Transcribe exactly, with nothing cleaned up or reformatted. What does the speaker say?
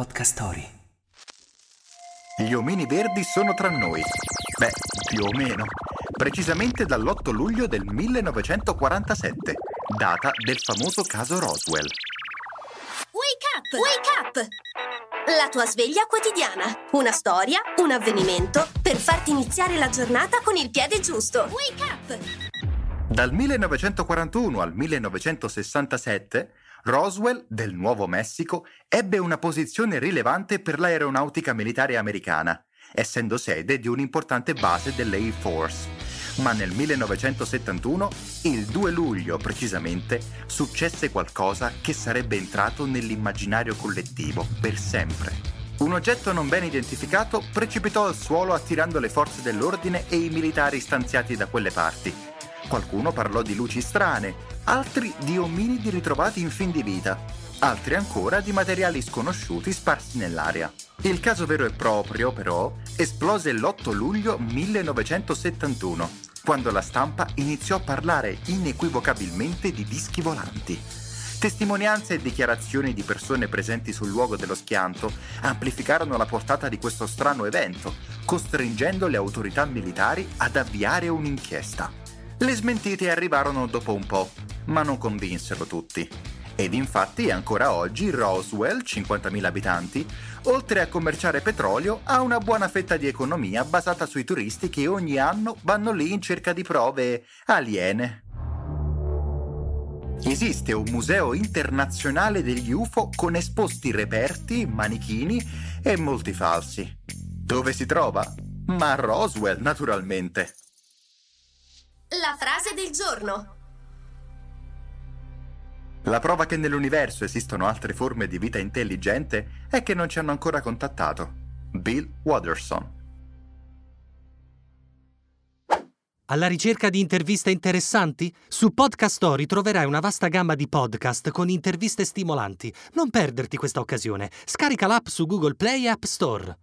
Podcast Story. Gli omini verdi sono tra noi. Beh, più o meno. Precisamente dall'otto luglio del millenovecentoquarantasette, data del famoso caso Roswell. Wake up! Wake up! La tua sveglia quotidiana. Una storia, un avvenimento, per farti iniziare la giornata con il piede giusto. Wake up! Dal millenovecentoquarantuno al millenovecentosessantasette, Roswell, del Nuovo Messico, ebbe una posizione rilevante per l'aeronautica militare americana, essendo sede di un'importante base dell'Air Force. Ma nel millenovecentosettantuno, il due luglio precisamente, successe qualcosa che sarebbe entrato nell'immaginario collettivo per sempre. Un oggetto non ben identificato precipitò al suolo attirando le forze dell'ordine e i militari stanziati da quelle parti. Qualcuno parlò di luci strane, altri di ominidi ritrovati in fin di vita, altri ancora di materiali sconosciuti sparsi nell'aria. Il caso vero e proprio, però, esplose l'otto luglio millenovecentosettantuno, quando la stampa iniziò a parlare inequivocabilmente di dischi volanti. Testimonianze e dichiarazioni di persone presenti sul luogo dello schianto amplificarono la portata di questo strano evento, costringendo le autorità militari ad avviare un'inchiesta. Le smentite arrivarono dopo un po', ma non convinsero tutti. Ed infatti ancora oggi Roswell, cinquantamila abitanti, oltre a commerciare petrolio, ha una buona fetta di economia basata sui turisti che ogni anno vanno lì in cerca di prove aliene. Esiste un museo internazionale degli U F O con esposti reperti, manichini e molti falsi. Dove si trova? Ma a Roswell, naturalmente. La frase del giorno. La prova che nell'universo esistono altre forme di vita intelligente è che non ci hanno ancora contattato. Bill Watterson. Alla ricerca di interviste interessanti? Su Podcast Story troverai una vasta gamma di podcast con interviste stimolanti. Non perderti questa occasione. Scarica l'app su Google Play e App Store.